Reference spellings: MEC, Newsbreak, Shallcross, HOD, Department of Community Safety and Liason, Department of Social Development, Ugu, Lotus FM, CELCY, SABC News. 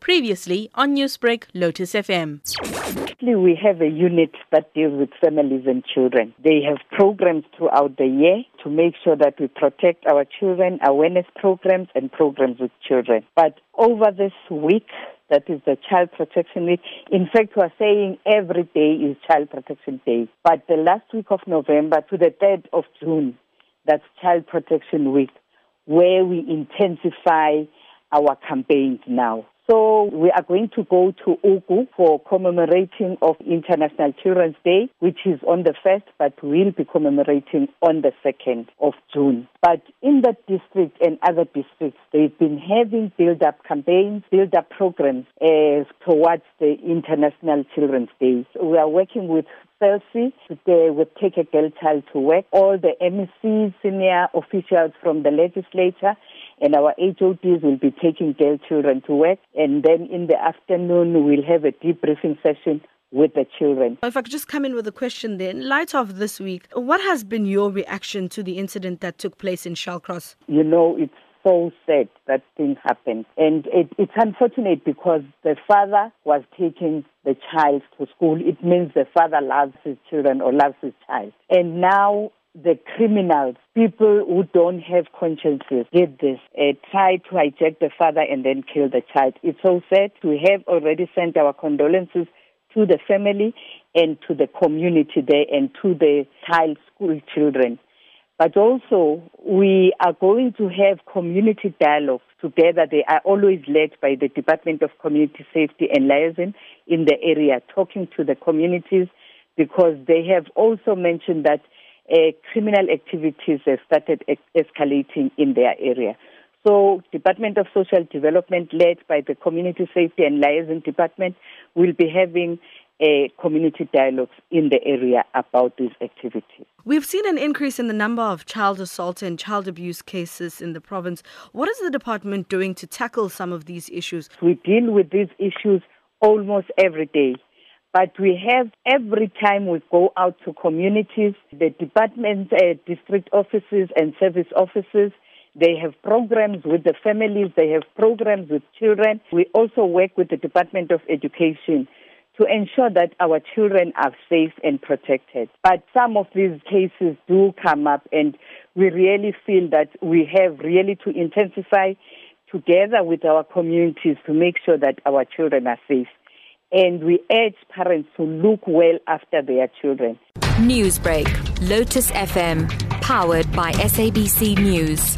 Previously on Newsbreak, Lotus FM. We have a unit that deals with families and children. They have programs throughout the year to make sure that we protect our children, awareness programs and programs with children. But over this week, that is the Child Protection Week. In fact, we are saying every day is Child Protection Day. But the last week of November to the 3rd of June, that's Child Protection Week, where we intensify our campaigns now. So we are going to go to Ugu for commemorating of International Children's Day, which is on the 1st, but we'll be commemorating on the 2nd of June. But in that district and other districts, they've been having build-up campaigns, build-up programs towards the International Children's Day. So we are working with CELCY. Today we take a girl child to work. All the MECs, senior officials from the legislature, and our HODs will be taking girl children to work. And then in the afternoon, we'll have a debriefing session with the children. If I could just come in with a question then. In light of this week, what has been your reaction to the incident that took place in Shallcross? You know, it's so sad that thing happened. And it's unfortunate because the father was taking the child to school. It means the father loves his children or loves his child. And now the criminals, people who don't have consciences, did this, try to hijack the father and then kill the child. It's so sad. We have already sent our condolences to the family and to the community there and to the school children. But also, we are going to have community dialogue together. They are always led by the Department of Community Safety and Liaison in the area, talking to the communities, because they have also mentioned that criminal activities have started escalating in their area. So Department of Social Development, led by the Community Safety and Liaison Department, will be having community dialogues in the area about these activities. We've seen an increase in the number of child assault and child abuse cases in the province. What is the department doing to tackle some of these issues? We deal with these issues almost every day. But we have, every time we go out to communities, the department, district offices and service offices, they have programs with the families, they have programs with children. We also work with the Department of Education to ensure that our children are safe and protected. But some of these cases do come up, and we really feel that we have really to intensify together with our communities to make sure that our children are safe. And we urge parents to look well after their children. Newsbreak, Lotus FM, powered by SABC News.